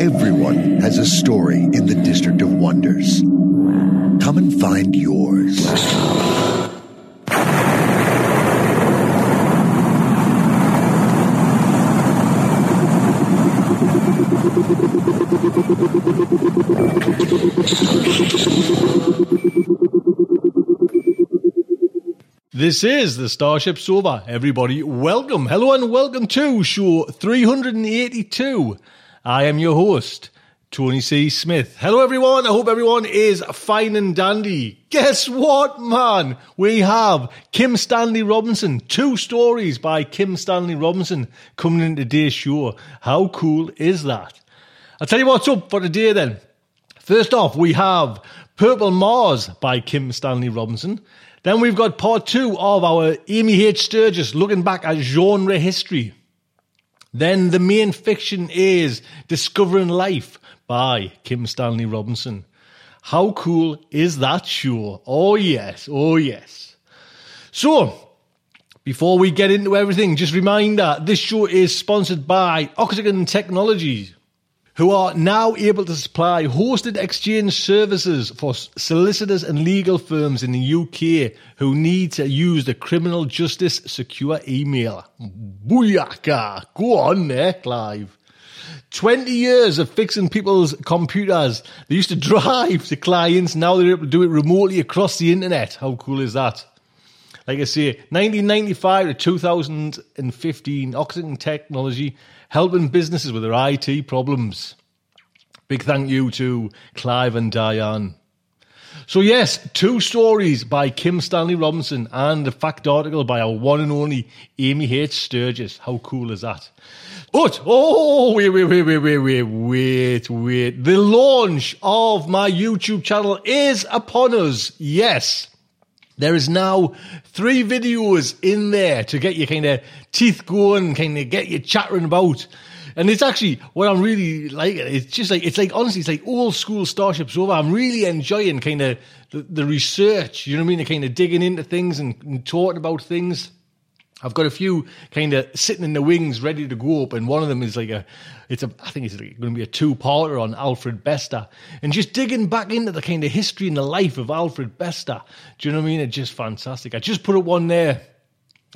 Everyone has a story in the District of Wonders. Come and find yours. This is the Starship Sova. Everybody, welcome. Hello and welcome to show 382. I am your host, Tony C. Smith. Hello, everyone. I hope everyone is fine and dandy. Guess what, man? We have Kim Stanley Robinson. Two stories by Kim Stanley Robinson coming in today's show. How cool is that? I'll tell you what's up for today then. First off, we have Purple Mars by Kim Stanley Robinson. Then we've got part two of our Amy H. Sturgis looking back at genre history. Then the main fiction is Discovering Life by Kim Stanley Robinson. How cool is that sure? Oh yes, oh yes. So, before we get into everything, just a reminder, this show is sponsored by Octagon Technology, who are now able to supply hosted exchange services for solicitors and legal firms in the UK who need to use the criminal justice secure email. Booyaka! Go on there, Clive. 20 years of fixing people's computers. They used to drive to clients. Now they're able to do it remotely across the internet. How cool is that? Like I say, 1995 to 2015, Octagon Technology helping businesses with their IT problems. Big thank you to Clive and Diane. So yes, two stories by Kim Stanley Robinson and a fact article by our one and only Amy H. Sturgis. How cool is that? But, wait. The launch of my YouTube channel is upon us. Yes. There is now 3 videos in there to get your kind of teeth going, kind of get you chattering about. And it's actually what I'm really liking. It's just like, it's like, honestly, it's like old school Starship Sova. I'm really enjoying kind of the research, you know what I mean? The kind of digging into things and talking about things. I've got a few kind of sitting in the wings ready to go up, and one of them is like I think it's like going to be a 2-parter on Alfred Bester, and just digging back into the kind of history and the life of Alfred Bester. Do you know what I mean? It's just fantastic. I just put up one there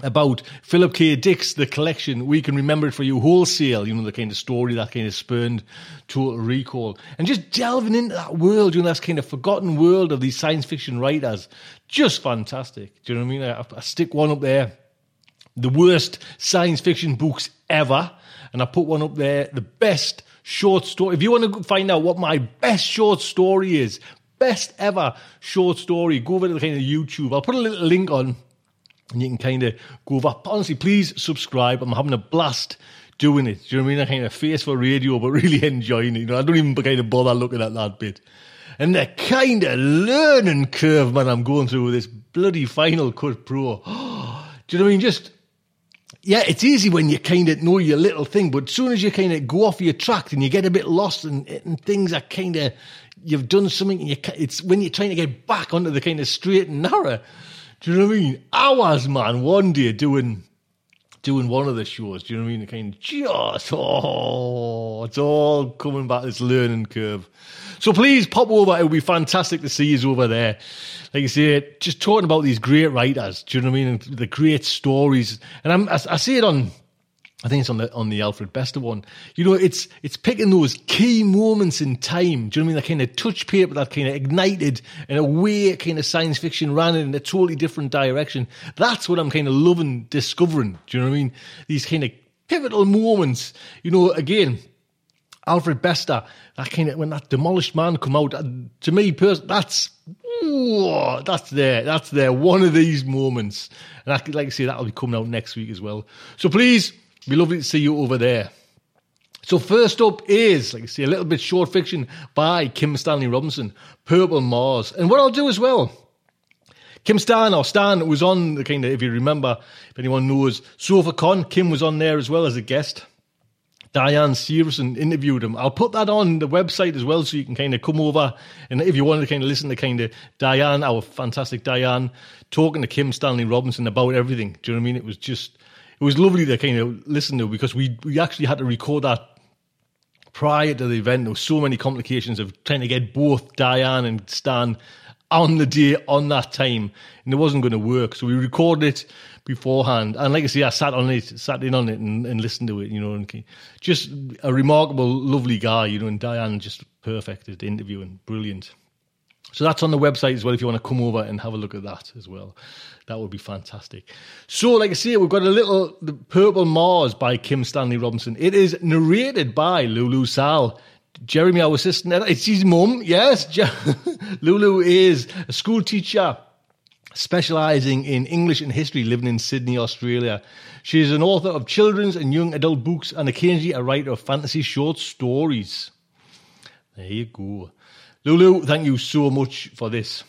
about Philip K. Dick's The Collection, We Can Remember It For You Wholesale, you know, the kind of story that kind of spurned Total Recall. And just delving into that world, you know, that kind of forgotten world of these science fiction writers. Just fantastic. Do you know what I mean? I stick one up there. The worst science fiction books ever. And I put one up there, the best short story. If you want to find out what my best short story is, best ever short story, go over to the kind of YouTube. I'll put a little link on and you can kind of go over. Honestly, please subscribe. I'm having a blast doing it. Do you know what I mean? I kind of face for radio, but really enjoying it. You know, I don't even kind of bother looking at that bit. And the kind of learning curve, man, I'm going through with this bloody Final Cut Pro. Do you know what I mean? Just... yeah, it's easy when you kind of know your little thing, but as soon as you kind of go off your track and you get a bit lost and things are kind of, you've done something, and it's when you're trying to get back onto the kind of straight and narrow. Do you know what I mean? Hours, man, one day doing one of the shows. Do you know what I mean? The kind of just, it's all coming back, this learning curve. So please pop over. It would be fantastic to see you over there. Like I say, just talking about these great writers. Do you know what I mean? And the great stories. And I see it on, I think it's on the Alfred Bester one. You know, it's picking those key moments in time. Do you know what I mean? That kind of touch paper that kind of ignited in a way kind of science fiction ran in a totally different direction. That's what I'm kind of loving discovering. Do you know what I mean? These kind of pivotal moments. You know, again, Alfred Bester, that kind of, when that Demolished Man come out, to me personally, that's there, one of these moments. And like I say, that'll be coming out next week as well. So please, it'd be lovely to see you over there. So first up is, like I say, a little bit short fiction by Kim Stanley Robinson, Purple Mars. And what I'll do as well, Kim Stan, or Stan, was on the kind of, if you remember, if anyone knows, SofaCon, Kim was on there as well as a guest. Diane Sirota interviewed him. I'll put that on the website as well, so you can kind of come over, and if you wanted to kind of listen to kind of Diane, our fantastic Diane, talking to Kim Stanley Robinson about everything. Do you know what I mean? It was just, it was lovely to kind of listen to, because we actually had to record that prior to the event. There were so many complications of trying to get both Diane and Stan on the day, on that time, and it wasn't going to work. So we recorded it beforehand, and like I say, I sat in on it and listened to it, you know, and just a remarkable, lovely guy, you know, and Diane just perfect at the interview and brilliant. So that's on the website as well, if you want to come over and have a look at that as well. That would be fantastic. So, like I say, we've got The Purple Mars by Kim Stanley Robinson. It is narrated by Lulu Zal, Jeremy, our assistant editor. It's his mum, yes. Lulu is a school teacher specialising in English and history, living in Sydney, Australia. She is an author of children's and young adult books, and occasionally a writer of fantasy short stories. There you go. Lulu, thank you so much for this.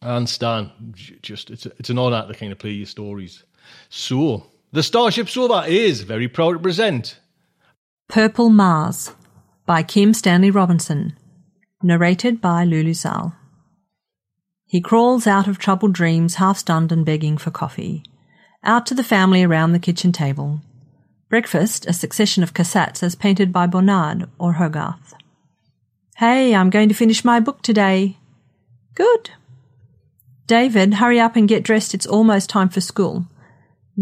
And Stan, just it's an honour to kind of play your stories. So, the Starship Sova is very proud to present Purple Mars by Kim Stanley Robinson, narrated by Lulu Zal. He crawls out of troubled dreams, half-stunned and begging for coffee. Out to the family around the kitchen table. Breakfast, a succession of cassettes as painted by Bonnard or Hogarth. Hey, I'm going to finish my book today. Good. David, hurry up and get dressed. It's almost time for school.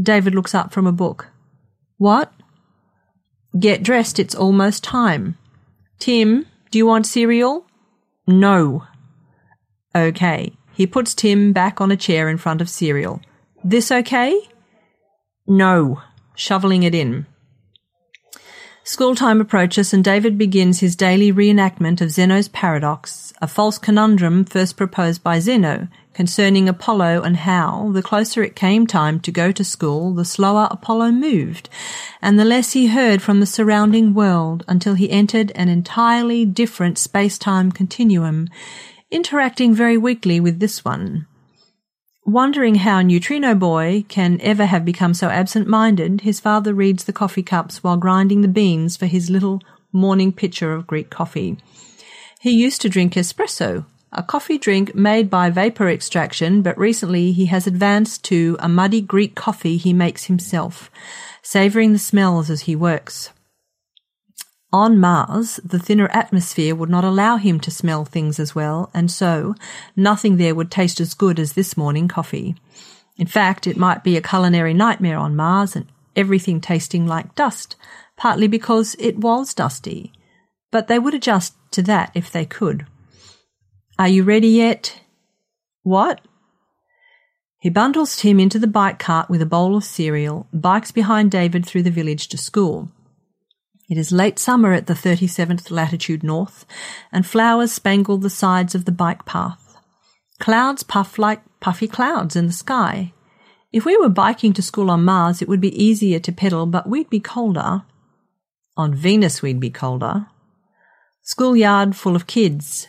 David looks up from a book. What? Get dressed. It's almost time. Tim, do you want cereal? No. Okay. He puts Tim back on a chair in front of cereal. This okay? No. Shoveling it in. School time approaches and David begins his daily reenactment of Zeno's paradox, a false conundrum first proposed by Zeno concerning Apollo and how, the closer it came time to go to school, the slower Apollo moved, and the less he heard from the surrounding world until he entered an entirely different space-time continuum, interacting very weakly with this one. Wondering how Neutrino Boy can ever have become so absent-minded, his father reads the coffee cups while grinding the beans for his little morning pitcher of Greek coffee. He used to drink espresso, a coffee drink made by vapor extraction, but recently he has advanced to a muddy Greek coffee he makes himself, savouring the smells as he works. On Mars, the thinner atmosphere would not allow him to smell things as well, and so nothing there would taste as good as this morning coffee. In fact, it might be a culinary nightmare on Mars, and everything tasting like dust, partly because it was dusty. But they would adjust to that if they could. Are you ready yet? What? He bundles Tim into the bike cart with a bowl of cereal, bikes behind David through the village to school. It is late summer at the 37th latitude north, and flowers spangle the sides of the bike path. Clouds puff like puffy clouds in the sky. If we were biking to school on Mars, it would be easier to pedal, but we'd be colder. On Venus we'd be colder. Schoolyard full of kids.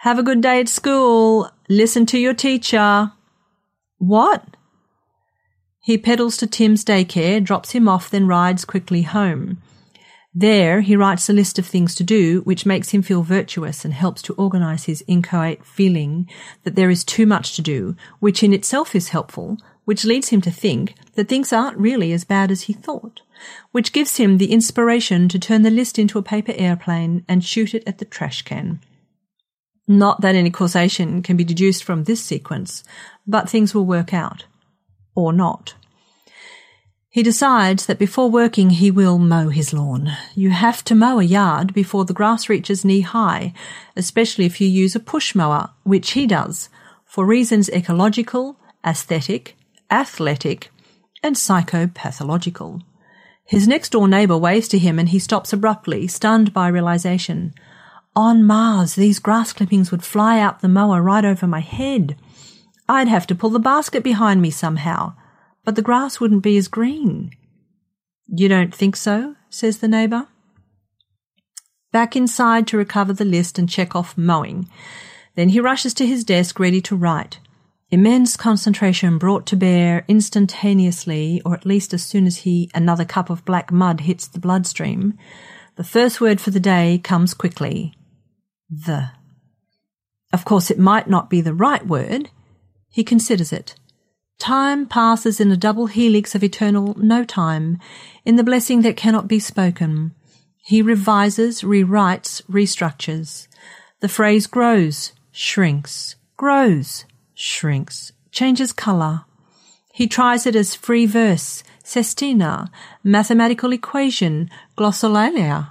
Have a good day at school. Listen to your teacher. What? He pedals to Tim's daycare, drops him off, then rides quickly home. There he writes a list of things to do, which makes him feel virtuous and helps to organise his inchoate feeling that there is too much to do, which in itself is helpful, which leads him to think that things aren't really as bad as he thought, which gives him the inspiration to turn the list into a paper airplane and shoot it at the trash can. Not that any causation can be deduced from this sequence, but things will work out. Or not. He decides that before working he will mow his lawn. You have to mow a yard before the grass reaches knee-high, especially if you use a push mower, which he does, for reasons ecological, aesthetic, athletic, and psychopathological. His next-door neighbour waves to him and he stops abruptly, stunned by realisation. On Mars, these grass clippings would fly out the mower right over my head. I'd have to pull the basket behind me somehow. But the grass wouldn't be as green. You don't think so, says the neighbour. back inside to recover the list and check off mowing. Then he rushes to his desk, ready to write. Immense concentration brought to bear instantaneously, or at least as soon as another cup of black mud hits the bloodstream. The first word for the day comes quickly. The. Of course, it might not be the right word. He considers it. Time passes in a double helix of eternal no time, in the blessing that cannot be spoken. He revises, rewrites, restructures. The phrase grows, shrinks, changes colour. He tries it as free verse, sestina, mathematical equation, glossolalia.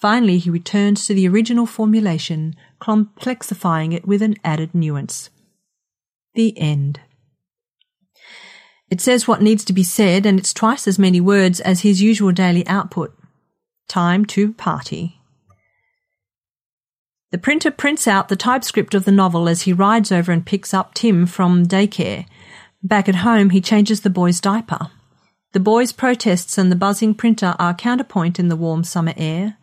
Finally, he returns to the original formulation, complexifying it with an added nuance. The end. It says what needs to be said, and it's twice as many words as his usual daily output. Time to party. The printer prints out the typescript of the novel as he rides over and picks up Tim from daycare. Back at home, he changes the boy's diaper. The boy's protests and the buzzing printer are counterpoint in the warm summer air.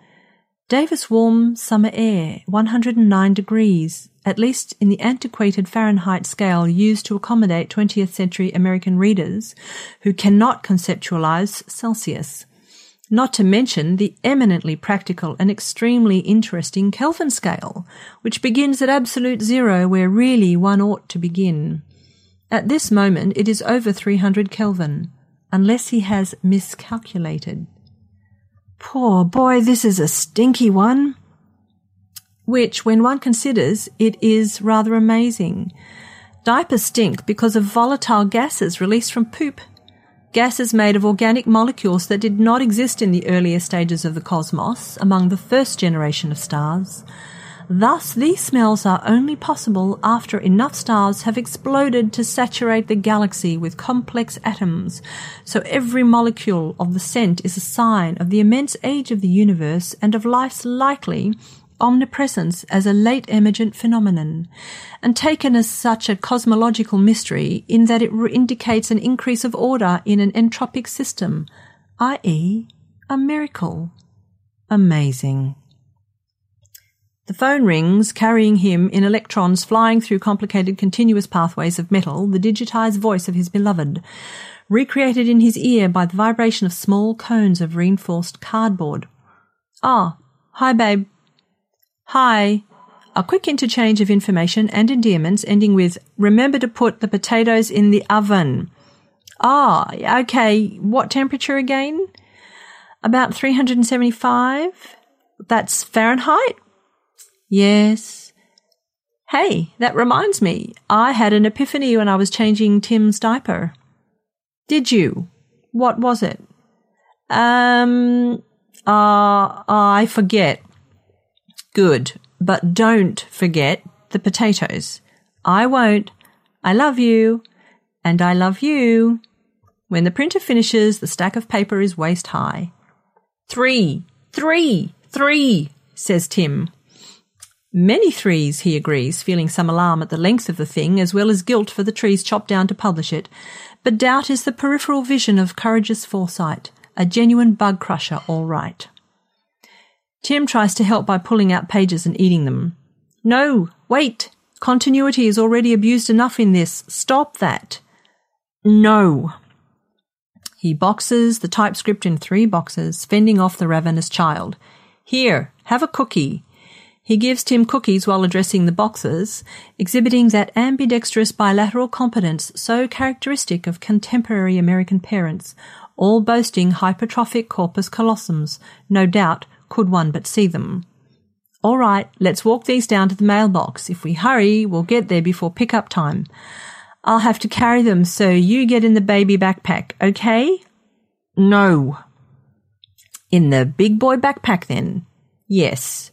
Davis warm summer air, 109 degrees, at least in the antiquated Fahrenheit scale used to accommodate 20th century American readers who cannot conceptualize Celsius. Not to mention the eminently practical and extremely interesting Kelvin scale, which begins at absolute zero where really one ought to begin. At this moment it is over 300 Kelvin, unless he has miscalculated. Poor boy, this is a stinky one. Which, when one considers, it is rather amazing. Diapers stink because of volatile gases released from poop. Gases made of organic molecules that did not exist in the earlier stages of the cosmos, among the first generation of stars. Thus, these smells are only possible after enough stars have exploded to saturate the galaxy with complex atoms, so every molecule of the scent is a sign of the immense age of the universe and of life's likely omnipresence as a late emergent phenomenon, and taken as such a cosmological mystery in that it indicates an increase of order in an entropic system, i.e. a miracle. Amazing. The phone rings, carrying him in electrons flying through complicated continuous pathways of metal, the digitized voice of his beloved, recreated in his ear by the vibration of small cones of reinforced cardboard. Ah, hi, babe. Hi. A quick interchange of information and endearments ending with, remember to put the potatoes in the oven. Ah, okay. What temperature again? About 375. That's Fahrenheit? Yes. Hey, that reminds me. I had an epiphany when I was changing Tim's diaper. Did you? What was it? I forget. Good, but don't forget the potatoes. I won't. I love you. And I love you. When the printer finishes, the stack of paper is waist high. 3, 3, 3, says Tim. Many threes, he agrees, feeling some alarm at the length of the thing, as well as guilt for the trees chopped down to publish it. But doubt is the peripheral vision of courageous foresight, a genuine bug crusher, all right. Tim tries to help by pulling out pages and eating them. No, wait. Continuity is already abused enough in this. Stop that. No. He boxes the typescript in 3 boxes, fending off the ravenous child. Here, have a cookie. He gives Tim cookies while addressing the boxes, exhibiting that ambidextrous bilateral competence so characteristic of contemporary American parents, all boasting hypertrophic corpus callosums, no doubt, could one but see them. All right, let's walk these down to the mailbox. If we hurry, we'll get there before pick-up time. I'll have to carry them, so you get in the baby backpack, okay? No. In the big boy backpack, then? Yes.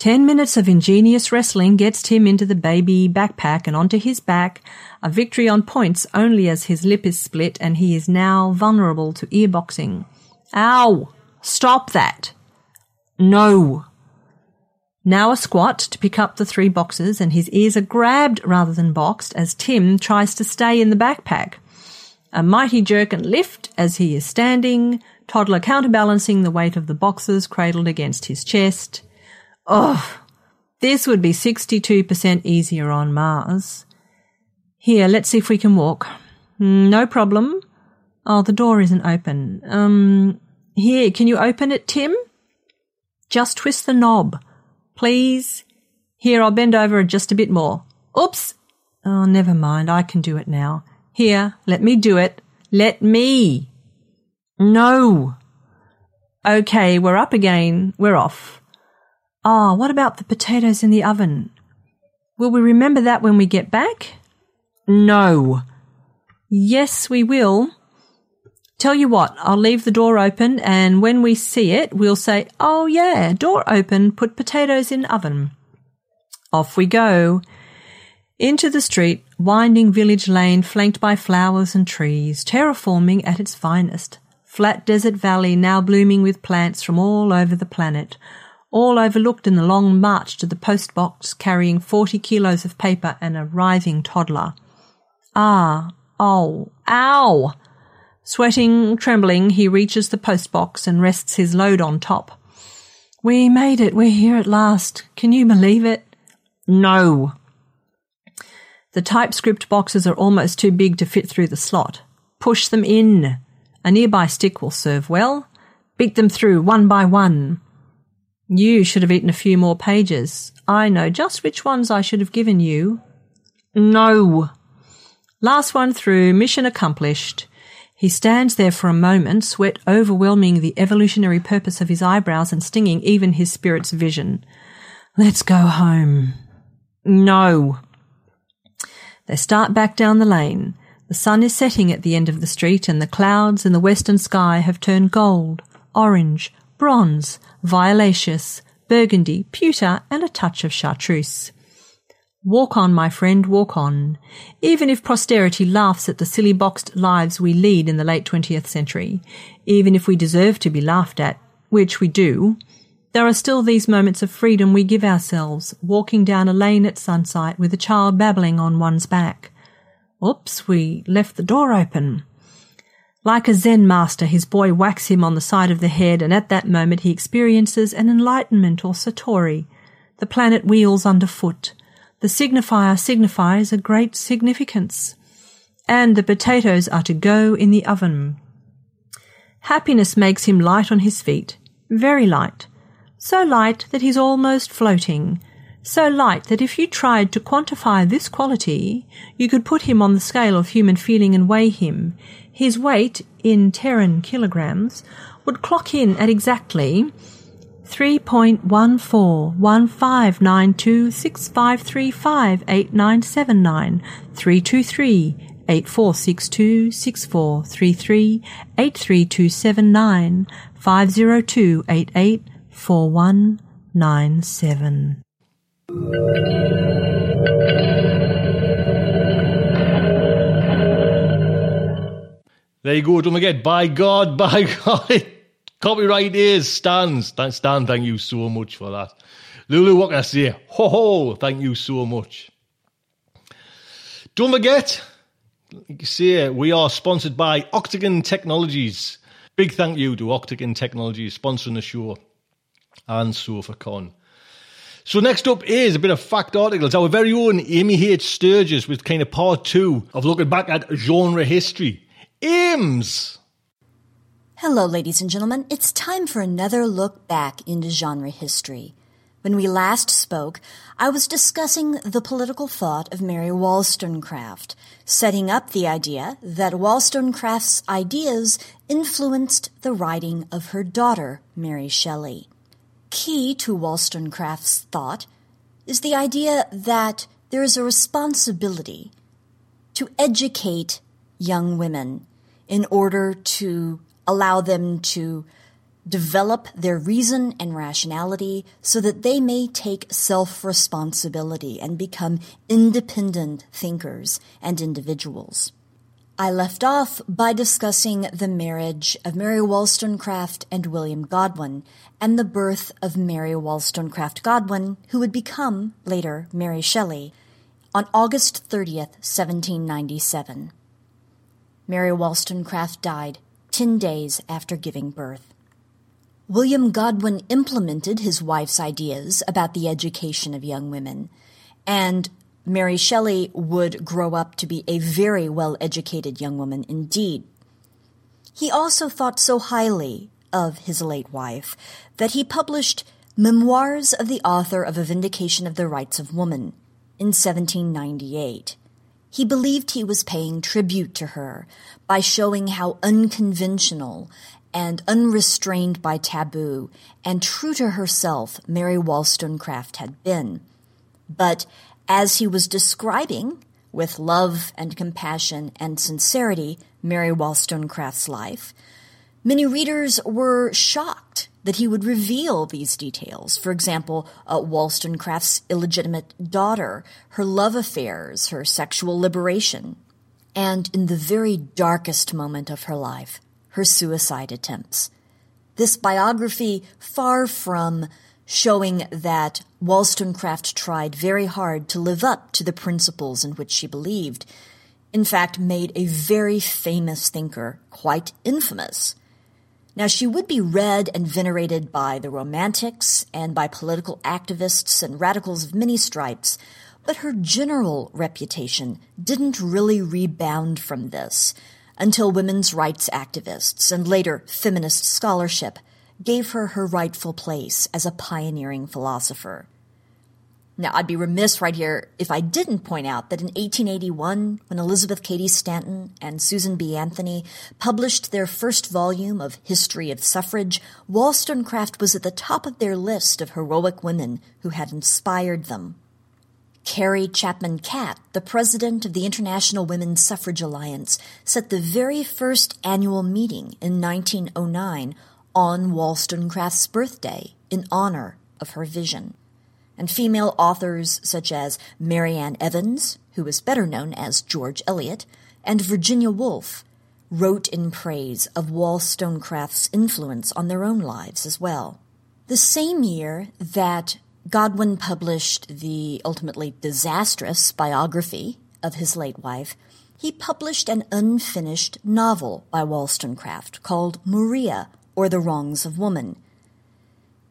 10 minutes of ingenious wrestling gets Tim into the baby backpack and onto his back, a victory on points only as his lip is split and he is now vulnerable to ear boxing. Ow! Stop that! No. Now a squat to pick up the 3 boxes, and his ears are grabbed rather than boxed as Tim tries to stay in the backpack. A mighty jerk and lift as he is standing, toddler counterbalancing the weight of the boxes cradled against his chest. Oh, this would be 62% easier on Mars. Here, let's see if we can walk. No problem. Oh, the door isn't open. Here, can you open it, Tim? Just twist the knob, please. Here, I'll bend over just a bit more. Oops. Oh, never mind. I can do it now. Here, let me do it. Let me. No. Okay, we're up again. We're off. Ah, what about the potatoes in the oven? Will we remember that when we get back? No. Yes, we will. Tell you what, I'll leave the door open, and when we see it, we'll say, oh yeah, door open, put potatoes in oven. Off we go. Into the street, winding village lane flanked by flowers and trees, terraforming at its finest. Flat desert valley now blooming with plants from all over the planet, all overlooked in the long march to the postbox carrying 40 kilos of paper and a writhing toddler. Ah, oh, ow! Sweating, trembling, he reaches the postbox and rests his load on top. We made it. We're here at last. Can you believe it? No. The typescript boxes are almost too big to fit through the slot. Push them in. A nearby stick will serve well. Beat them through one by one. You should have eaten a few more pages. I know just which ones I should have given you. No. Last one through. Mission accomplished. He stands there for a moment, sweat overwhelming the evolutionary purpose of his eyebrows and stinging even his spirit's vision. Let's go home. No. They start back down the lane. The sun is setting at the end of the street, and the clouds in the western sky have turned gold, orange, bronze, violaceous, burgundy, pewter, and a touch of chartreuse. Walk on, my friend, walk on, even if posterity laughs at the silly boxed lives we lead in the late 20th century, even if we deserve to be laughed at, which we do, there are still these moments of freedom we give ourselves, walking down a lane at sunset with a child babbling on one's back. Oops, we left the door open. Like a Zen master, his boy whacks him on the side of the head, and at that moment he experiences an enlightenment or satori. The planet wheels underfoot. The signifier signifies a great significance. And the potatoes are to go in the oven. Happiness makes him light on his feet, very light, so light that he's almost floating, so light that if you tried to quantify this quality, you could put him on the scale of human feeling and weigh him. His weight, in Terran kilograms, would clock in at exactly 3.14159325897932384623846264338028841997. There you go. Don't forget, by God, copyright is Stan's. Stan, thank you so much for that. Lulu, what can I say? Ho-ho, thank you so much. Don't forget, you can see we are sponsored by Octagon Technologies. Big thank you to Octagon Technologies sponsoring the show and SofaCon. So next up is a bit of fact articles. Our very own Amy H. Sturgis with kind of part two of looking back at genre history. Ames! Hello, ladies and gentlemen. It's time for another look back into genre history. When we last spoke, I was discussing the political thought of Mary Wollstonecraft, setting up the idea that Wollstonecraft's ideas influenced the writing of her daughter, Mary Shelley. Key to Wollstonecraft's thought is the idea that there is a responsibility to educate young women in order to allow them to develop their reason and rationality so that they may take self-responsibility and become independent thinkers and individuals. I left off by discussing the marriage of Mary Wollstonecraft and William Godwin and the birth of Mary Wollstonecraft Godwin, who would become, later, Mary Shelley, on August 30th, 1797. Mary Wollstonecraft died 10 days after giving birth. William Godwin implemented his wife's ideas about the education of young women, and Mary Shelley would grow up to be a very well-educated young woman indeed. He also thought so highly of his late wife that he published Memoirs of the Author of a Vindication of the Rights of Woman in 1798. He believed he was paying tribute to her by showing how unconventional and unrestrained by taboo and true to herself Mary Wollstonecraft had been. But as he was describing, with love and compassion and sincerity, Mary Wollstonecraft's life, many readers were shocked that he would reveal these details. For example, Wollstonecraft's illegitimate daughter, her love affairs, her sexual liberation, and in the very darkest moment of her life, her suicide attempts. This biography, far from showing that Wollstonecraft tried very hard to live up to the principles in which she believed, in fact made a very famous thinker quite infamous. Now, she would be read and venerated by the Romantics and by political activists and radicals of many stripes, but her general reputation didn't really rebound from this until women's rights activists and later feminist scholarship gave her her rightful place as a pioneering philosopher. Now, I'd be remiss right here if I didn't point out that in 1881, when Elizabeth Cady Stanton and Susan B. Anthony published their first volume of History of Suffrage, Wollstonecraft was at the top of their list of heroic women who had inspired them. Carrie Chapman Catt, the president of the International Women's Suffrage Alliance, set the very first annual meeting in 1909 on Wollstonecraft's birthday in honor of her vision. And female authors such as Marianne Evans, who is better known as George Eliot, and Virginia Woolf wrote in praise of Wollstonecraft's influence on their own lives as well. The same year that Godwin published the ultimately disastrous biography of his late wife, he published an unfinished novel by Wollstonecraft called Maria, or The Wrongs of Woman.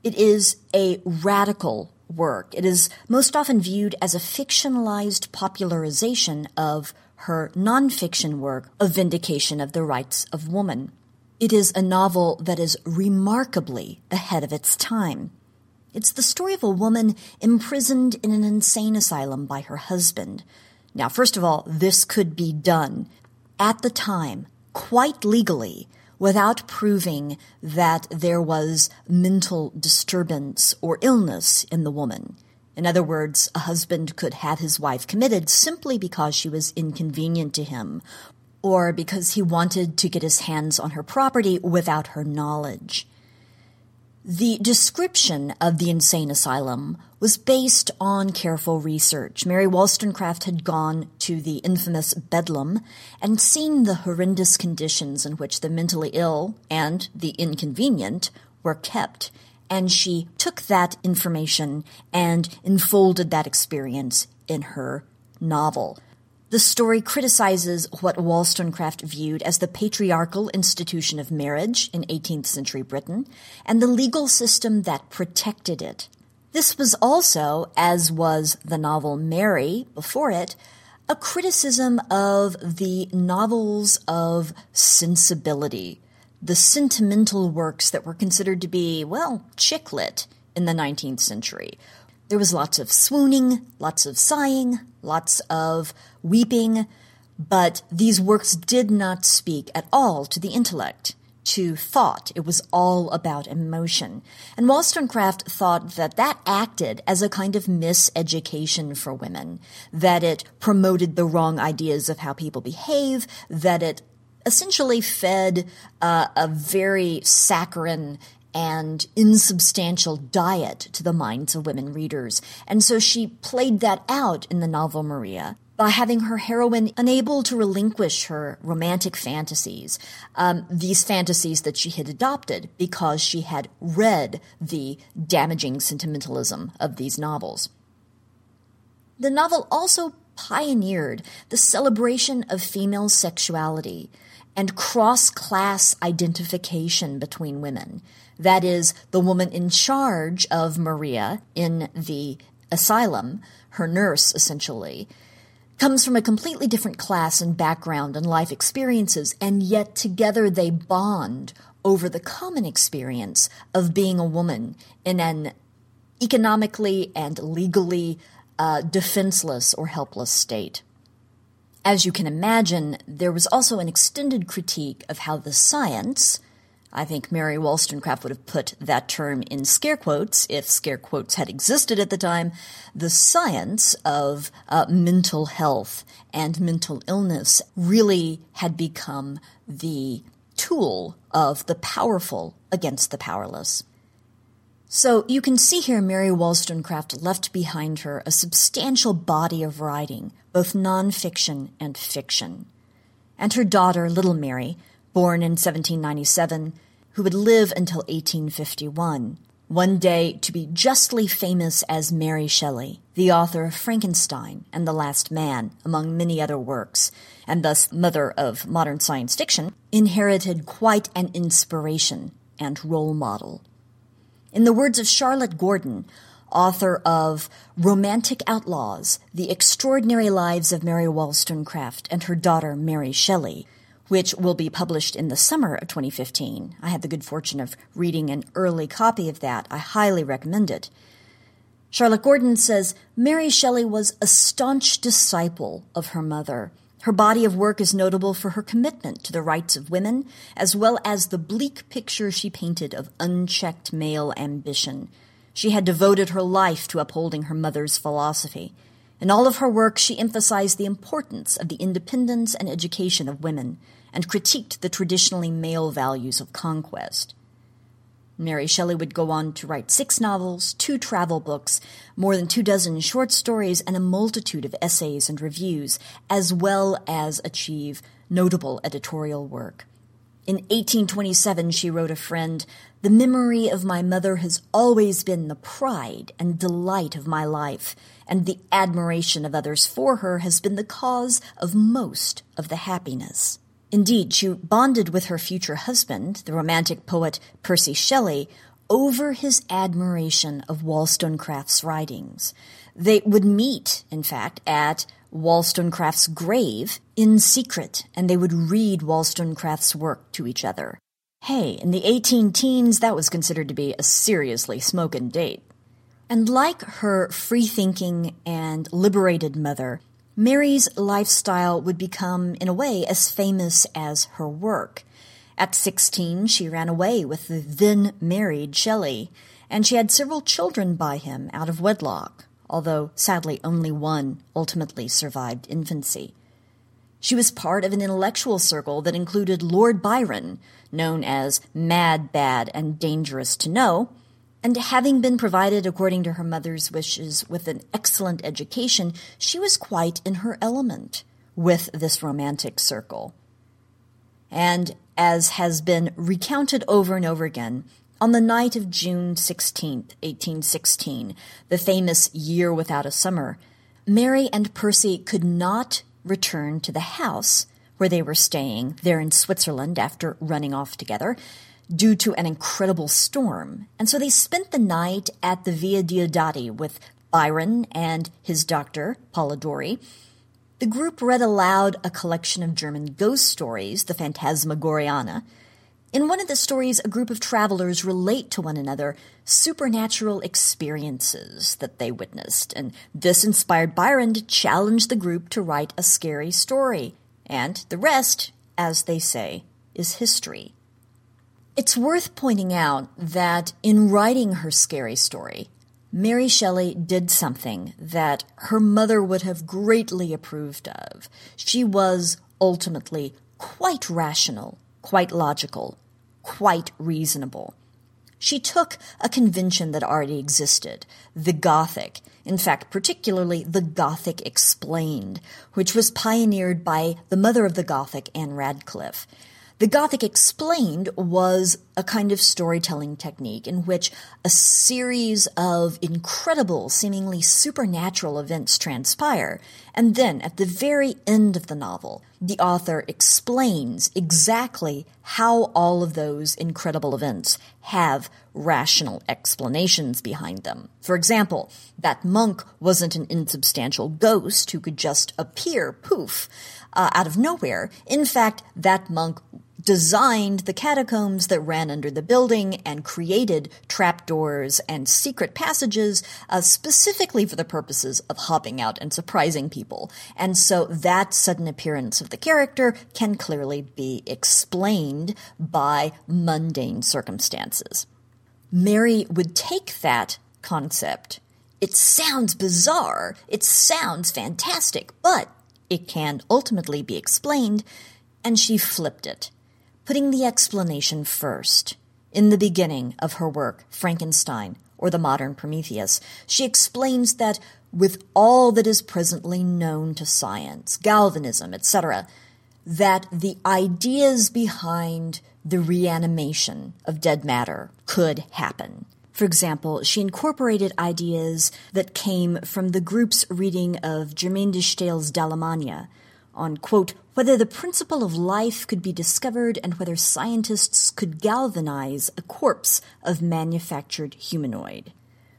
It is a radical work. It is most often viewed as a fictionalized popularization of her nonfiction work, A Vindication of the Rights of Woman. It is a novel that is remarkably ahead of its time. It's the story of a woman imprisoned in an insane asylum by her husband. Now, first of all, this could be done at the time, quite legally, without proving that there was mental disturbance or illness in the woman. In other words, a husband could have his wife committed simply because she was inconvenient to him, or because he wanted to get his hands on her property without her knowledge. The description of the insane asylum was based on careful research. Mary Wollstonecraft had gone to the infamous Bedlam and seen the horrendous conditions in which the mentally ill and the inconvenient were kept, and she took that information and enfolded that experience in her novel. The story criticizes what Wollstonecraft viewed as the patriarchal institution of marriage in 18th century Britain and the legal system that protected it. This was also, as was the novel Mary before it, a criticism of the novels of sensibility, the sentimental works that were considered to be, well, chick lit in the 19th century. There was lots of swooning, lots of sighing, lots of weeping, but these works did not speak at all to the intellect, to thought. It was all about emotion. And Wollstonecraft thought that that acted as a kind of miseducation for women, that it promoted the wrong ideas of how people behave, that it essentially fed a very saccharine and insubstantial diet to the minds of women readers. And so she played that out in the novel Maria by having her heroine unable to relinquish her romantic fantasies, these fantasies that she had adopted because she had read the damaging sentimentalism of these novels. The novel also pioneered the celebration of female sexuality and cross-class identification between women. That is, the woman in charge of Maria in the asylum, her nurse essentially, comes from a completely different class and background and life experiences, and yet together they bond over the common experience of being a woman in an economically and legally defenseless or helpless state. As you can imagine, there was also an extended critique of how the science, I think Mary Wollstonecraft would have put that term in scare quotes if scare quotes had existed at the time, the science of mental health and mental illness really had become the tool of the powerful against the powerless. So you can see here Mary Wollstonecraft left behind her a substantial body of writing, both nonfiction and fiction. And her daughter, Little Mary, born in 1797, who would live until 1851, one day to be justly famous as Mary Shelley, the author of Frankenstein and The Last Man, among many other works, and thus mother of modern science fiction, inherited quite an inspiration and role model. In the words of Charlotte Gordon, author of Romantic Outlaws, The Extraordinary Lives of Mary Wollstonecraft and Her Daughter Mary Shelley, which will be published in the summer of 2015. I had the good fortune of reading an early copy of that. I highly recommend it. Charlotte Gordon says, Mary Shelley was a staunch disciple of her mother. Her body of work is notable for her commitment to the rights of women, as well as the bleak picture she painted of unchecked male ambition. She had devoted her life to upholding her mother's philosophy. In all of her work, she emphasized the importance of the independence and education of women and critiqued the traditionally male values of conquest. Mary Shelley would go on to write 6 novels, 2 travel books, more than 2 dozen short stories, and a multitude of essays and reviews, as well as achieve notable editorial work. In 1827, she wrote a friend, "The memory of my mother has always been the pride and delight of my life, and the admiration of others for her has been the cause of most of the happiness." Indeed, she bonded with her future husband, the romantic poet Percy Shelley, over his admiration of Wollstonecraft's writings. They would meet, in fact, at Wollstonecraft's grave in secret, and they would read Wollstonecraft's work to each other. Hey, in the 1810s, that was considered to be a seriously smokin' date. And like her free-thinking and liberated mother, Mary's lifestyle would become, in a way, as famous as her work. At 16, she ran away with the then-married Shelley, and she had several children by him out of wedlock, although, sadly, only one ultimately survived infancy. She was part of an intellectual circle that included Lord Byron, known as Mad, Bad, and Dangerous to Know, and having been provided, according to her mother's wishes, with an excellent education, she was quite in her element with this romantic circle. And as has been recounted over and over again, on the night of June 16, 1816, the famous year without a summer, Mary and Percy could not return to the house where they were staying there in Switzerland after running off together, due to an incredible storm, and so they spent the night at the Via Diodati with Byron and his doctor, Polidori. The group read aloud a collection of German ghost stories, the Phantasmagoria. In one of the stories, a group of travelers relate to one another supernatural experiences that they witnessed, and this inspired Byron to challenge the group to write a scary story. And the rest, as they say, is history. It's worth pointing out that in writing her scary story, Mary Shelley did something that her mother would have greatly approved of. She was ultimately quite rational, quite logical, quite reasonable. She took a convention that already existed, the Gothic, in fact, particularly the Gothic Explained, which was pioneered by the mother of the Gothic, Anne Radcliffe. The Gothic Explained was a kind of storytelling technique in which a series of incredible, seemingly supernatural events transpire, and then at the very end of the novel, the author explains exactly how all of those incredible events have rational explanations behind them. For example, that monk wasn't an insubstantial ghost who could just appear, poof, out of nowhere. In fact, that monk designed the catacombs that ran under the building and created trapdoors and secret passages specifically for the purposes of hopping out and surprising people. And so that sudden appearance of the character can clearly be explained by mundane circumstances. Mary would take that concept. It sounds bizarre, it sounds fantastic, but it can ultimately be explained, and she flipped it, putting the explanation first. In the beginning of her work, Frankenstein, or the modern Prometheus, she explains that with all that is presently known to science, galvanism, etc., that the ideas behind the reanimation of dead matter could happen. For example, she incorporated ideas that came from the group's reading of Germaine de Staël's Dallemagne on, quote, whether the principle of life could be discovered and whether scientists could galvanize a corpse of manufactured humanoid.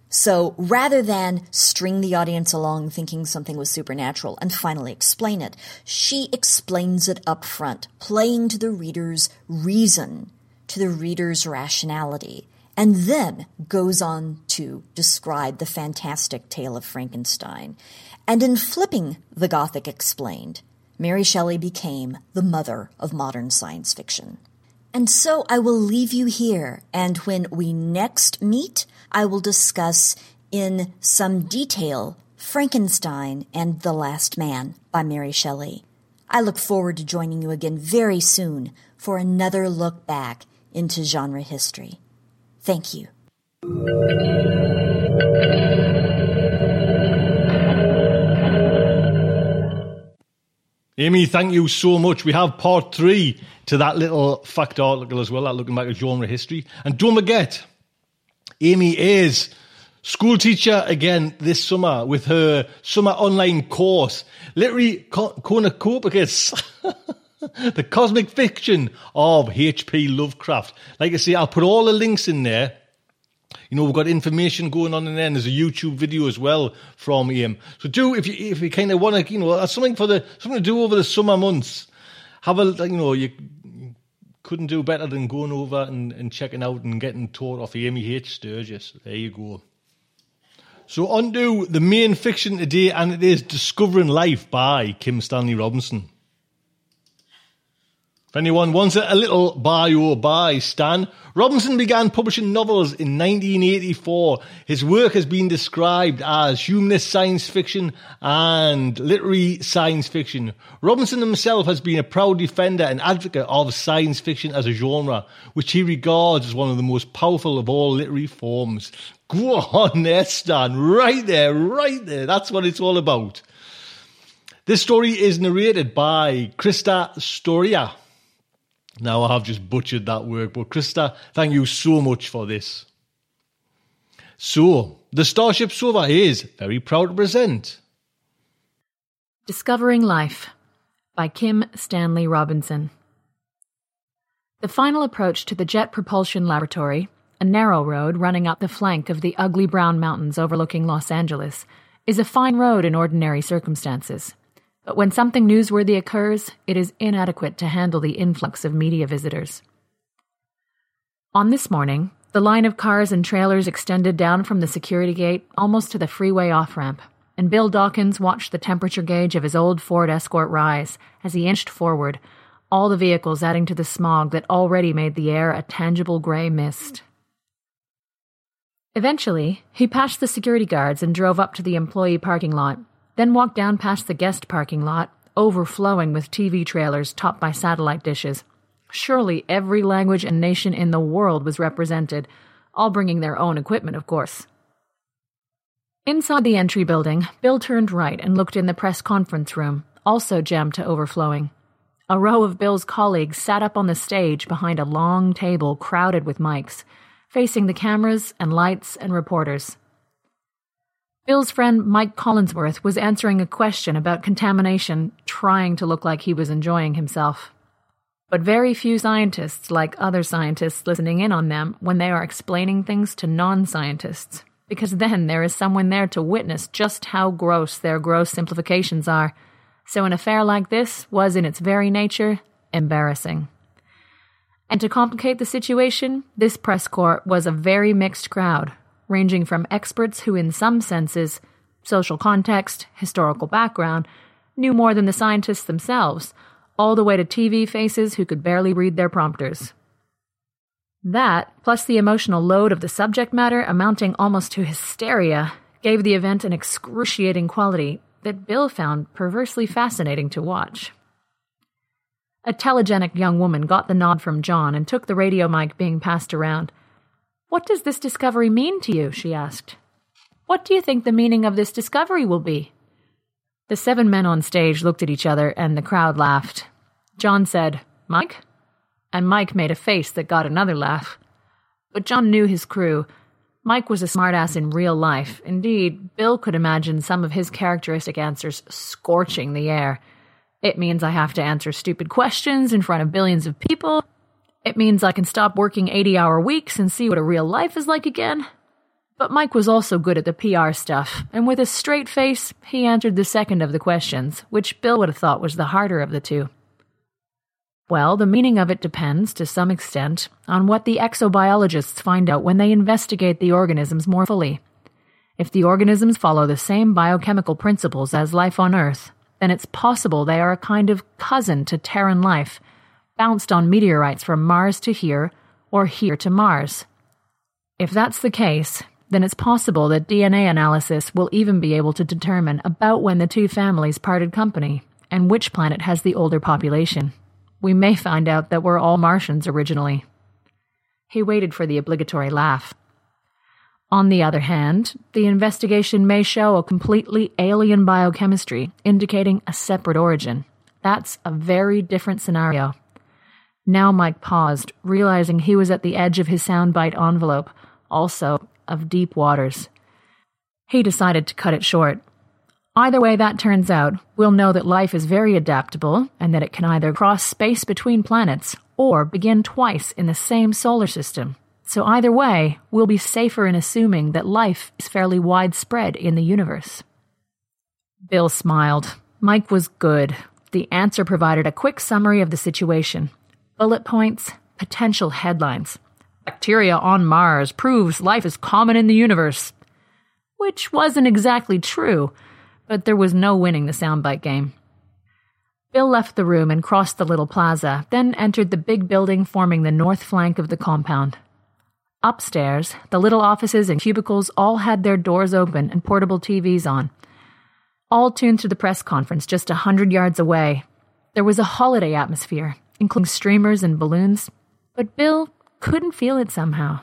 So rather than string the audience along thinking something was supernatural and finally explain it, she explains it up front, playing to the reader's reason, to the reader's rationality, and then goes on to describe the fantastic tale of Frankenstein. And in flipping the Gothic Explained, Mary Shelley became the mother of modern science fiction. And so I will leave you here, and when we next meet, I will discuss in some detail Frankenstein and the Last Man by Mary Shelley. I look forward to joining you again very soon for another look back into genre history. Thank you. Amy, thank you so much. We have part 3 to that little fact article as well, that looking back at genre history. And don't forget, Amy is school teacher again this summer with her summer online course, Literary Cornucopicus. The Cosmic Fiction of H.P. Lovecraft. Like I say, I'll put all the links in there. You know, we've got information going on in there, and there's a YouTube video as well from him. So do, if you kind of want to, you know, something to do over the summer months. Have a, you know, you couldn't do better than going over and checking out and getting taught off Amy H. Sturgis. There you go. So on to the main fiction today, and it is Discovering Life by Kim Stanley Robinson. If anyone wants a little bio by Stan, Robinson began publishing novels in 1984. His work has been described as humanist science fiction and literary science fiction. Robinson himself has been a proud defender and advocate of science fiction as a genre, which he regards as one of the most powerful of all literary forms. Go on there, Stan. Right there. That's what it's all about. This story is narrated by Krista Sirota. Now, I have just butchered that word, but Krista, thank you so much for this. So, the StarShipSofa is very proud to present Discovering Life by Kim Stanley Robinson. The final approach to the Jet Propulsion Laboratory, a narrow road running up the flank of the ugly brown mountains overlooking Los Angeles, is a fine road in ordinary circumstances. But when something newsworthy occurs, it is inadequate to handle the influx of media visitors. On this morning, the line of cars and trailers extended down from the security gate almost to the freeway off-ramp, and Bill Dawkins watched the temperature gauge of his old Ford Escort rise as he inched forward, all the vehicles adding to the smog that already made the air a tangible gray mist. Eventually, he passed the security guards and drove up to the employee parking lot, then walked down past the guest parking lot, overflowing with TV trailers topped by satellite dishes. Surely every language and nation in the world was represented, all bringing their own equipment, of course. Inside the entry building, Bill turned right and looked in the press conference room, also jammed to overflowing. A row of Bill's colleagues sat up on the stage behind a long table crowded with mics, facing the cameras and lights and reporters. Bill's friend Mike Collinsworth was answering a question about contamination, trying to look like he was enjoying himself. But very few scientists like other scientists listening in on them when they are explaining things to non-scientists, because then there is someone there to witness just how gross their gross simplifications are. So an affair like this was in its very nature embarrassing. And to complicate the situation, this press corps was a very mixed crowd, ranging from experts who in some senses, social context, historical background, knew more than the scientists themselves, all the way to TV faces who could barely read their prompters. That, plus the emotional load of the subject matter amounting almost to hysteria, gave the event an excruciating quality that Bill found perversely fascinating to watch. A telegenic young woman got the nod from John and took the radio mic being passed around. "What does this discovery mean to you?" she asked. "What do you think the meaning of this discovery will be?" The seven men on stage looked at each other and the crowd laughed. John said, "Mike?" And Mike made a face that got another laugh. But John knew his crew. Mike was a smartass in real life. Indeed, Bill could imagine some of his characteristic answers scorching the air. "It means I have to answer stupid questions in front of billions of people. It means I can stop working 80-hour weeks and see what a real life is like again." But Mike was also good at the PR stuff, and with a straight face, he answered the second of the questions, which Bill would have thought was the harder of the two. "Well, the meaning of it depends, to some extent, on what the exobiologists find out when they investigate the organisms more fully. If the organisms follow the same biochemical principles as life on Earth, then it's possible they are a kind of cousin to Terran life, bounced on meteorites from Mars to here, or here to Mars. If that's the case, then it's possible that DNA analysis will even be able to determine about when the two families parted company, and which planet has the older population. We may find out that we're all Martians originally." He waited for the obligatory laugh. "On the other hand, the investigation may show a completely alien biochemistry indicating a separate origin. That's a very different scenario." Now Mike paused, realizing he was at the edge of his soundbite envelope, also of deep waters. He decided to cut it short. "Either way that turns out, we'll know that life is very adaptable and that it can either cross space between planets or begin twice in the same solar system. So either way, we'll be safer in assuming that life is fairly widespread in the universe." Bill smiled. Mike was good. The answer provided a quick summary of the situation. Bullet points, potential headlines. "Bacteria on Mars proves life is common in the universe," which wasn't exactly true, but there was no winning the soundbite game. Bill left the room and crossed the little plaza, then entered the big building forming the north flank of the compound. Upstairs, the little offices and cubicles all had their doors open and portable TVs on, all tuned to the press conference just 100 yards away. There was a holiday atmosphere, including streamers and balloons, but Bill couldn't feel it somehow.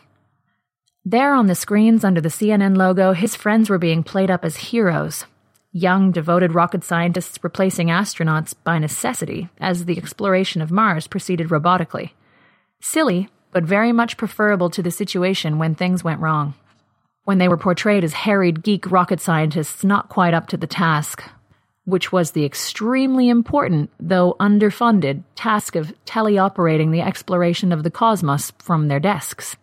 There on the screens under the CNN logo, his friends were being played up as heroes— young, devoted rocket scientists replacing astronauts by necessity as the exploration of Mars proceeded robotically. Silly, but very much preferable to the situation when things went wrong, when they were portrayed as harried geek rocket scientists not quite up to the task, which was the extremely important, though underfunded, task of teleoperating the exploration of the cosmos from their desks.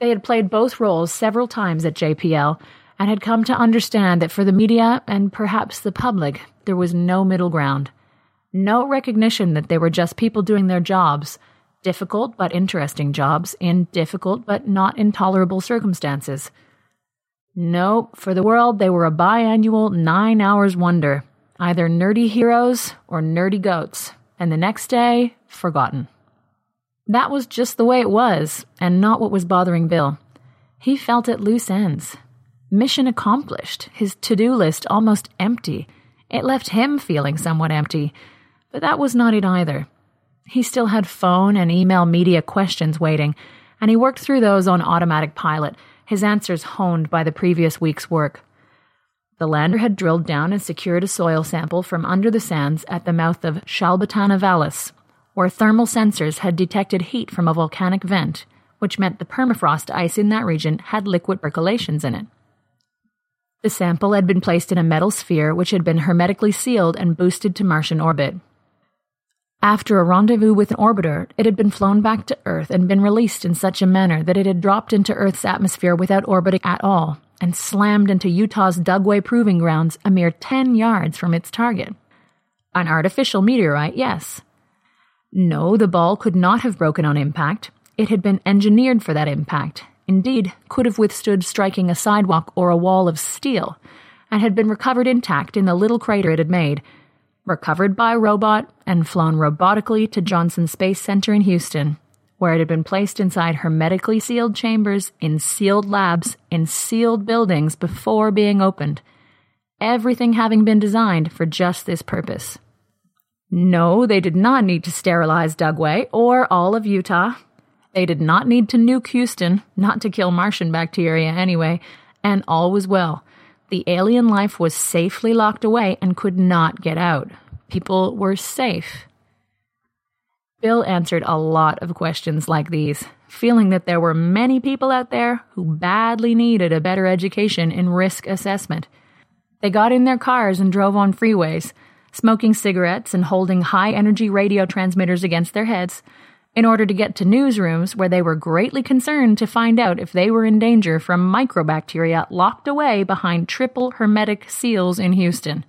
They had played both roles several times at JPL, and had come to understand that for the media, and perhaps the public, there was no middle ground. No recognition that they were just people doing their jobs, difficult but interesting jobs, in difficult but not intolerable circumstances. No, for the world they were a biannual 9 hours wonder, either nerdy heroes or nerdy goats, and the next day, forgotten. That was just the way it was, and not what was bothering Bill. He felt at loose ends. Mission accomplished, his to-do list almost empty. It left him feeling somewhat empty, but that was not it either. He still had phone and email media questions waiting, and he worked through those on automatic pilot, his answers honed by the previous week's work. The lander had drilled down and secured a soil sample from under the sands at the mouth of Shalbatana Vallis, where thermal sensors had detected heat from a volcanic vent, which meant the permafrost ice in that region had liquid percolations in it. The sample had been placed in a metal sphere which had been hermetically sealed and boosted to Martian orbit. After a rendezvous with an orbiter, it had been flown back to Earth and been released in such a manner that it had dropped into Earth's atmosphere without orbiting at all, and slammed into Utah's Dugway Proving Grounds a mere 10 yards from its target. An artificial meteorite, yes. No, the ball could not have broken on impact. It had been engineered for that impact, indeed, could have withstood striking a sidewalk or a wall of steel, and had been recovered intact in the little crater it had made, recovered by robot and flown robotically to Johnson Space Center in Houston, where it had been placed inside hermetically sealed chambers, in sealed labs, in sealed buildings before being opened, everything having been designed for just this purpose. No, they did not need to sterilize Dugway or all of Utah. They did not need to nuke Houston, not to kill Martian bacteria anyway, and all was well. The alien life was safely locked away and could not get out. People were safe. Bill answered a lot of questions like these, feeling that there were many people out there who badly needed a better education in risk assessment. They got in their cars and drove on freeways, smoking cigarettes and holding high-energy radio transmitters against their heads, in order to get to newsrooms where they were greatly concerned to find out if they were in danger from microbacteria locked away behind triple hermetic seals in Houston.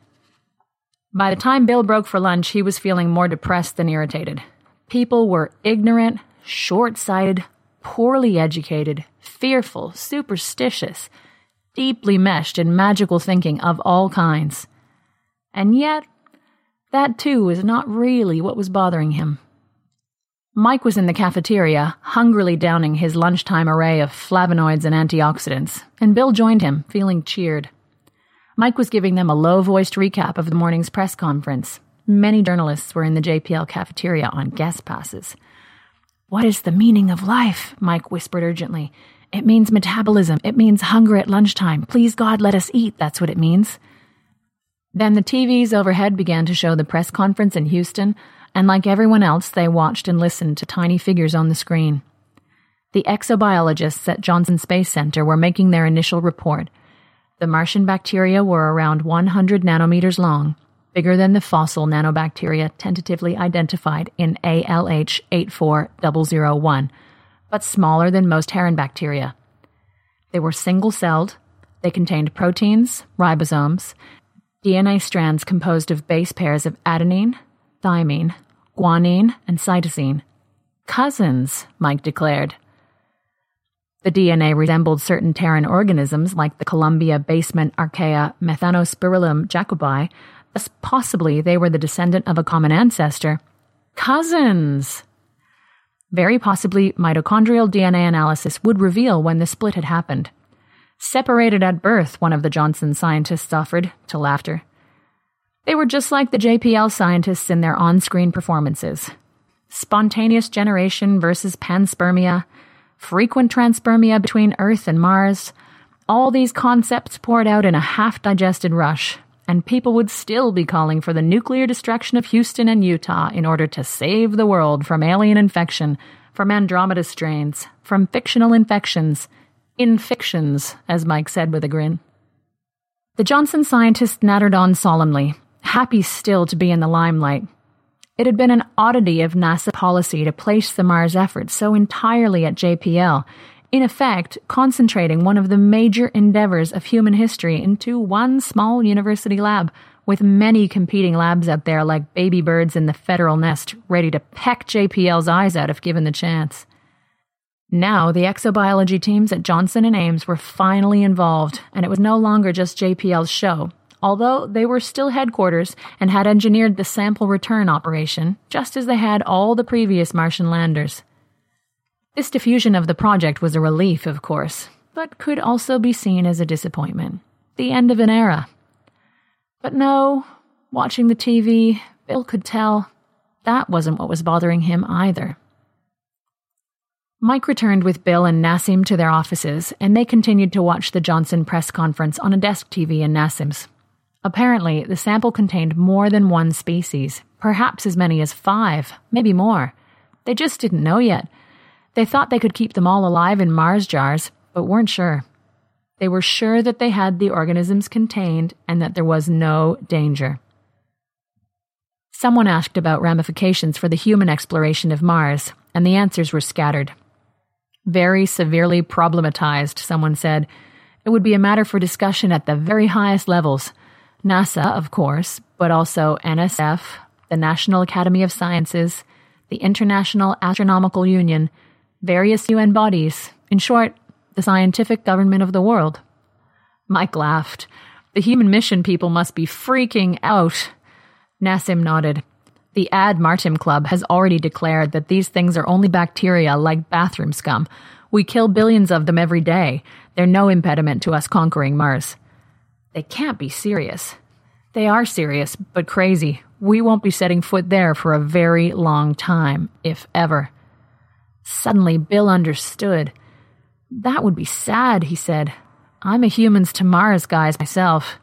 By the time Bill broke for lunch, he was feeling more depressed than irritated. People were ignorant, short-sighted, poorly educated, fearful, superstitious, deeply meshed in magical thinking of all kinds. And yet, that too was not really what was bothering him. Mike was in the cafeteria, hungrily downing his lunchtime array of flavonoids and antioxidants, and Bill joined him, feeling cheered. Mike was giving them a low-voiced recap of the morning's press conference. Many journalists were in the JPL cafeteria on guest passes. "What is the meaning of life?" Mike whispered urgently. "It means metabolism. It means hunger at lunchtime. Please, God, let us eat. That's what it means." Then the TVs overhead began to show the press conference in Houston, and like everyone else, they watched and listened to tiny figures on the screen. The exobiologists at Johnson Space Center were making their initial report. The Martian bacteria were around 100 nanometers long, bigger than the fossil nanobacteria tentatively identified in ALH84001, but smaller than most Heron bacteria. They were single-celled. They contained proteins, ribosomes, DNA strands composed of base pairs of adenine, thymine, guanine, and cytosine. "Cousins," Mike declared. The DNA resembled certain Terran organisms like the Columbia Basement Archaea Methanospirillum jacobii, thus possibly they were the descendant of a common ancestor. Cousins! Very possibly mitochondrial DNA analysis would reveal when the split had happened. "Separated at birth," one of the Johnson scientists offered, to laughter. They were just like the JPL scientists in their on-screen performances. Spontaneous generation versus panspermia, frequent transpermia between Earth and Mars, all these concepts poured out in a half-digested rush, and people would still be calling for the nuclear destruction of Houston and Utah in order to save the world from alien infection, from Andromeda strains, from fictional infections, infictions, as Mike said with a grin. The Johnson scientist nattered on solemnly, happy still to be in the limelight. It had been an oddity of NASA policy to place the Mars effort so entirely at JPL, in effect concentrating one of the major endeavors of human history into one small university lab, with many competing labs out there like baby birds in the federal nest, ready to peck JPL's eyes out if given the chance. Now, the exobiology teams at Johnson and Ames were finally involved, and it was no longer just JPL's show, although they were still headquarters and had engineered the sample return operation, just as they had all the previous Martian landers. This diffusion of the project was a relief, of course, but could also be seen as a disappointment. The end of an era. But no, watching the TV, Bill could tell that wasn't what was bothering him either. Mike returned with Bill and Nassim to their offices, and they continued to watch the Johnson press conference on a desk TV in Nassim's. Apparently, the sample contained more than one species, perhaps as many as 5, maybe more. They just didn't know yet. They thought they could keep them all alive in Mars jars, but weren't sure. They were sure that they had the organisms contained and that there was no danger. Someone asked about ramifications for the human exploration of Mars, and the answers were scattered. Very severely problematized, someone said. It would be a matter for discussion at the very highest levels. NASA, of course, but also NSF, the National Academy of Sciences, the International Astronomical Union, various UN bodies, in short, the scientific government of the world. Mike laughed. The human mission people must be freaking out. Nassim nodded. The Ad Martem Club has already declared that these things are only bacteria like bathroom scum. We kill billions of them every day. They're no impediment to us conquering Mars. They can't be serious. They are serious, but crazy. We won't be setting foot there for a very long time, if ever. Suddenly, Bill understood. That would be sad, he said. I'm a humans to Mars guys myself.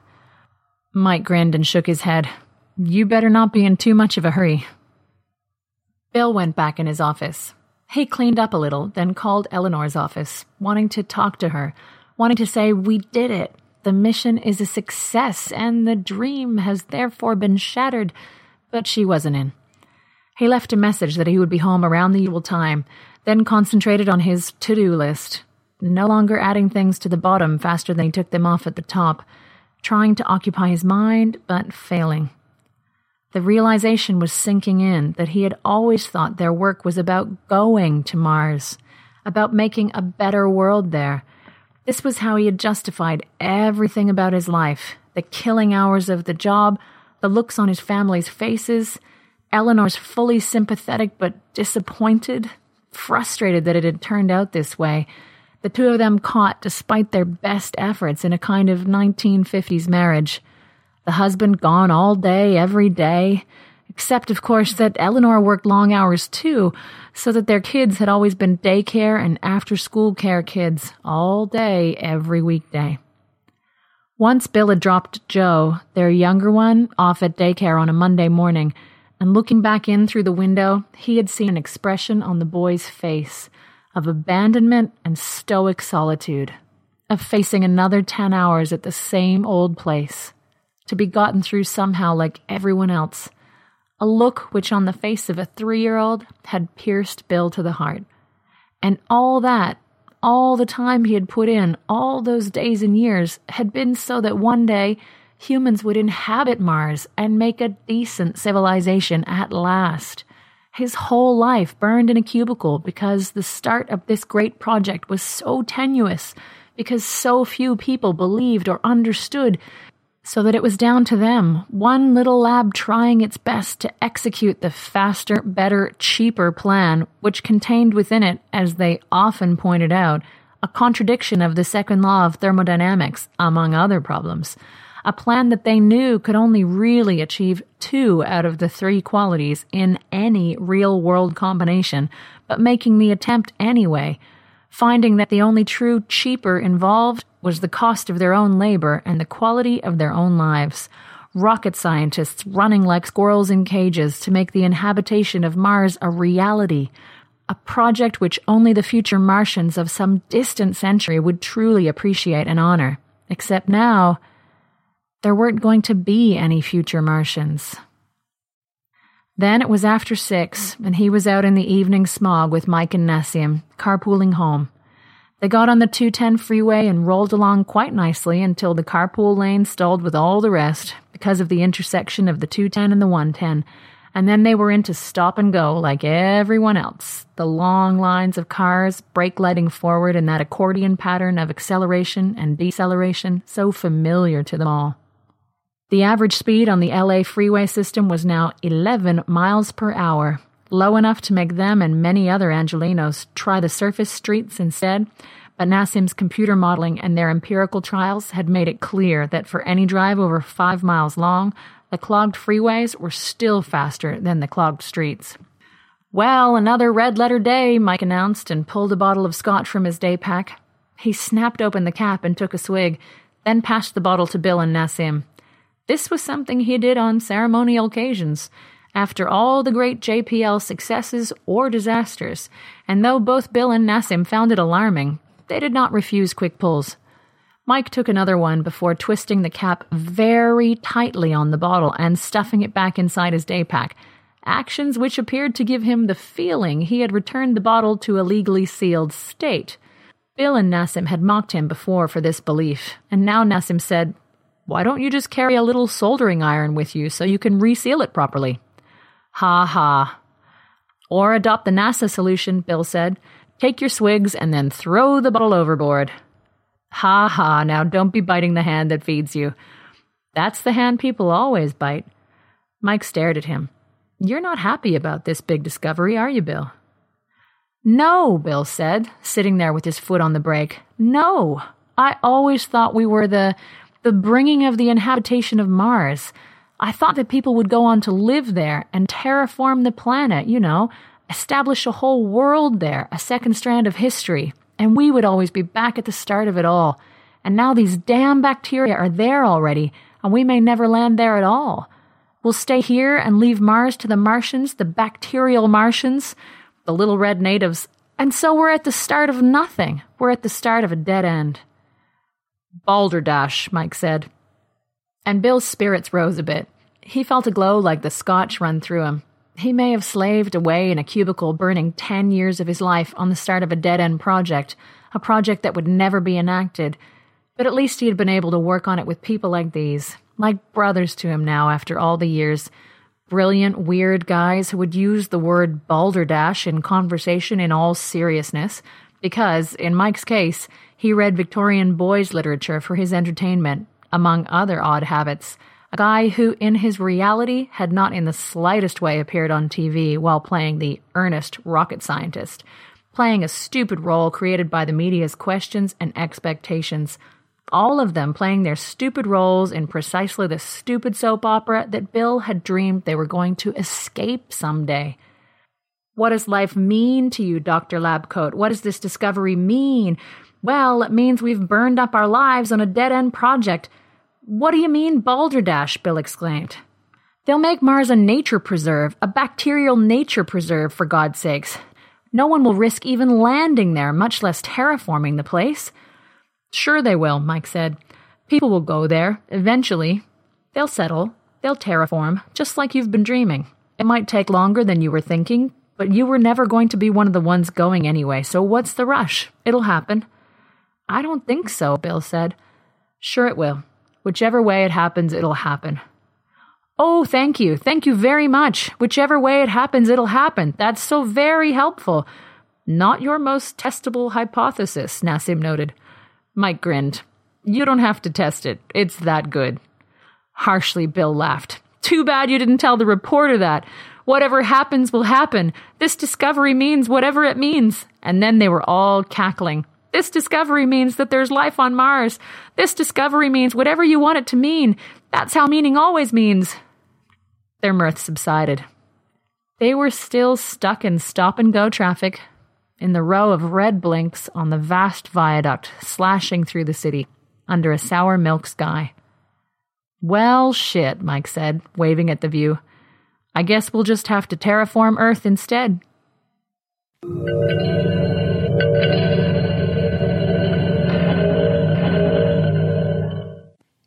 Mike grinned and shook his head. You better not be in too much of a hurry. Bill went back in his office. He cleaned up a little, then called Eleanor's office, wanting to talk to her, wanting to say, we did it. The mission is a success, and the dream has therefore been shattered, but she wasn't in. He left a message that he would be home around the usual time, then concentrated on his to-do list, no longer adding things to the bottom faster than he took them off at the top, trying to occupy his mind, but failing. The realization was sinking in that he had always thought their work was about going to Mars, about making a better world there. This was how he had justified everything about his life, the killing hours of the job, the looks on his family's faces, Eleanor's fully sympathetic but disappointed, frustrated that it had turned out this way, the two of them caught despite their best efforts in a kind of 1950s marriage. The husband gone all day, every day, except, of course, that Eleanor worked long hours too, so that their kids had always been daycare and after-school care kids all day, every weekday. Once Bill had dropped Joe, their younger one, off at daycare on a Monday morning, and looking back in through the window, he had seen an expression on the boy's face of abandonment and stoic solitude, of facing another 10 hours at the same old place, to be gotten through somehow like everyone else, a look which on the face of a 3-year-old had pierced Bill to the heart. And all that, all the time he had put in, all those days and years, had been so that one day humans would inhabit Mars and make a decent civilization at last. His whole life burned in a cubicle because the start of this great project was so tenuous, because so few people believed or understood, so that it was down to them, one little lab trying its best to execute the faster, better, cheaper plan, which contained within it, as they often pointed out, a contradiction of the second law of thermodynamics, among other problems, a plan that they knew could only really achieve 2 out of the 3 qualities in any real-world combination, but making the attempt anyway, finding that the only true cheaper involved was the cost of their own labor and the quality of their own lives. Rocket scientists running like squirrels in cages to make the inhabitation of Mars a reality, a project which only the future Martians of some distant century would truly appreciate and honor. Except now, there weren't going to be any future Martians. Then it was after 6, and he was out in the evening smog with Mike and Nassim, carpooling home. They got on the 210 freeway and rolled along quite nicely until the carpool lane stalled with all the rest because of the intersection of the 210 and the 110, and then they were into stop and go like everyone else, the long lines of cars, brake lighting forward in that accordion pattern of acceleration and deceleration so familiar to them all. The average speed on the LA freeway system was now 11 miles per hour, low enough to make them and many other Angelenos try the surface streets instead, but Nassim's computer modeling and their empirical trials had made it clear that for any drive over 5 miles long, the clogged freeways were still faster than the clogged streets. Well, another red-letter day, Mike announced and pulled a bottle of scotch from his day pack. He snapped open the cap and took a swig, then passed the bottle to Bill and Nassim. This was something he did on ceremonial occasions, after all the great JPL successes or disasters, and though both Bill and Nassim found it alarming, they did not refuse quick pulls. Mike took another one before twisting the cap very tightly on the bottle and stuffing it back inside his day pack, actions which appeared to give him the feeling he had returned the bottle to a legally sealed state. Bill and Nassim had mocked him before for this belief, and now Nassim said, "Why don't you just carry a little soldering iron with you so you can reseal it properly?" "Ha ha." "Or adopt the NASA solution," Bill said. "Take your swigs and then throw the bottle overboard." "Ha ha, now don't be biting the hand that feeds you." "That's the hand people always bite." Mike stared at him. "You're not happy about this big discovery, are you, Bill?" "No," Bill said, sitting there with his foot on the brake. "No, I always thought we were the bringing of the inhabitation of Mars. I thought that people would go on to live there and terraform the planet, you know, establish a whole world there, a second strand of history, and we would always be back at the start of it all. And now these damn bacteria are there already, and we may never land there at all. We'll stay here and leave Mars to the Martians, the bacterial Martians, the little red natives, and so we're at the start of nothing. We're at the start of a dead end." "Balderdash," Mike said. And Bill's spirits rose a bit. He felt a glow like the scotch run through him. He may have slaved away in a cubicle burning 10 years of his life on the start of a dead-end project, a project that would never be enacted, but at least he had been able to work on it with people like these, like brothers to him now after all the years, brilliant, weird guys who would use the word balderdash in conversation in all seriousness, because, in Mike's case, he read Victorian boys' literature for his entertainment, among other odd habits, a guy who in his reality had not in the slightest way appeared on TV while playing the earnest rocket scientist, playing a stupid role created by the media's questions and expectations, all of them playing their stupid roles in precisely the stupid soap opera that Bill had dreamed they were going to escape someday. "What does life mean to you, Dr. Labcoat? What does this discovery mean?" "Well, it means we've burned up our lives on a dead-end project." "What do you mean, balderdash?" Bill exclaimed. "They'll make Mars a nature preserve, a bacterial nature preserve, for God's sakes. No one will risk even landing there, much less terraforming the place." "Sure they will," Mike said. "People will go there, eventually. They'll settle, they'll terraform, just like you've been dreaming. It might take longer than you were thinking, but you were never going to be one of the ones going anyway, so what's the rush? It'll happen." "I don't think so," Bill said. "Sure it will. Whichever way it happens, it'll happen." "Oh, thank you. Thank you very much. Whichever way it happens, it'll happen. That's so very helpful." "Not your most testable hypothesis," Nassim noted. Mike grinned. "You don't have to test it. It's that good." Harshly, Bill laughed. "Too bad you didn't tell the reporter that. Whatever happens will happen. This discovery means whatever it means." And then they were all cackling. "This discovery means that there's life on Mars. This discovery means whatever you want it to mean. That's how meaning always means." Their mirth subsided. They were still stuck in stop-and-go traffic, in the row of red blinks on the vast viaduct slashing through the city, under a sour milk sky. "Well, shit," Mike said, waving at the view. "I guess we'll just have to terraform Earth instead."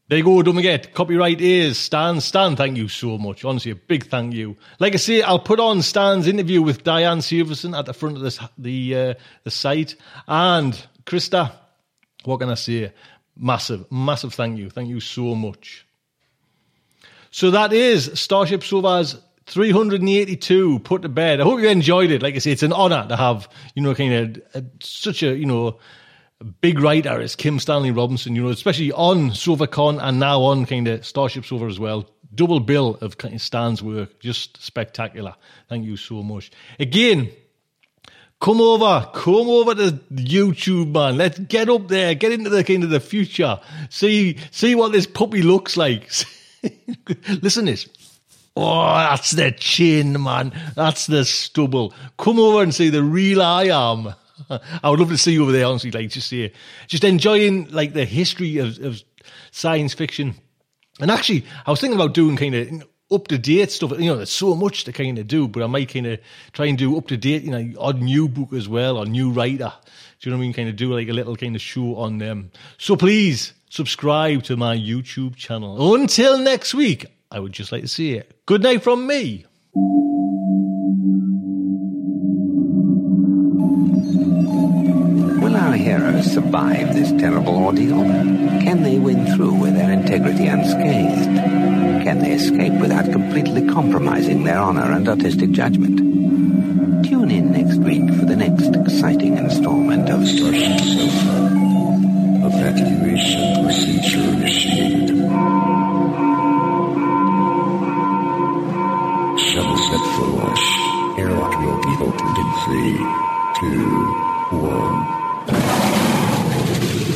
There you go, don't forget, copyright is Stan. Stan, thank you so much. Honestly, a big thank you. Like I say, I'll put on Stan's interview with Diane Sirota at the front of the site. And Krista, what can I say? Massive, massive thank you. Thank you so much. So that is Starship Sofa's 382 put to bed. I hope you enjoyed it. Like I say, it's an honour to have, you know, kind of such a, you know, a big writer is Kim Stanley Robinson, you know, especially on SofaCon and now on kind of Starship Sofa as well. Double bill of kind of Stan's work, just spectacular. Thank you so much. Again, come over to YouTube, man. Let's get up there, get into the kind of the future. See what this puppy looks like. Listen to this. Oh, that's the chin, man. That's the stubble. Come over and see the real I am. I would love to see you over there, honestly, like just enjoying like the history of science fiction. And actually, I was thinking about doing kind of up-to-date stuff. You know, there's so much to kind of do, but I might kind of try and do up-to-date, you know, odd new book as well, or new writer. Do you know what I mean? Kind of do like a little kind of show on them. So please subscribe to my YouTube channel. Until next week, I would just like to say it. Good night from me. Will our heroes survive this terrible ordeal? Can they win through with their integrity unscathed? Can they escape without completely compromising their honor and artistic judgment? Tune in next week for the next exciting installment of StarShipSofa. Evacuation procedure initiated. Shuttle set for launch. Airlock will be opened in 3, 2, 1.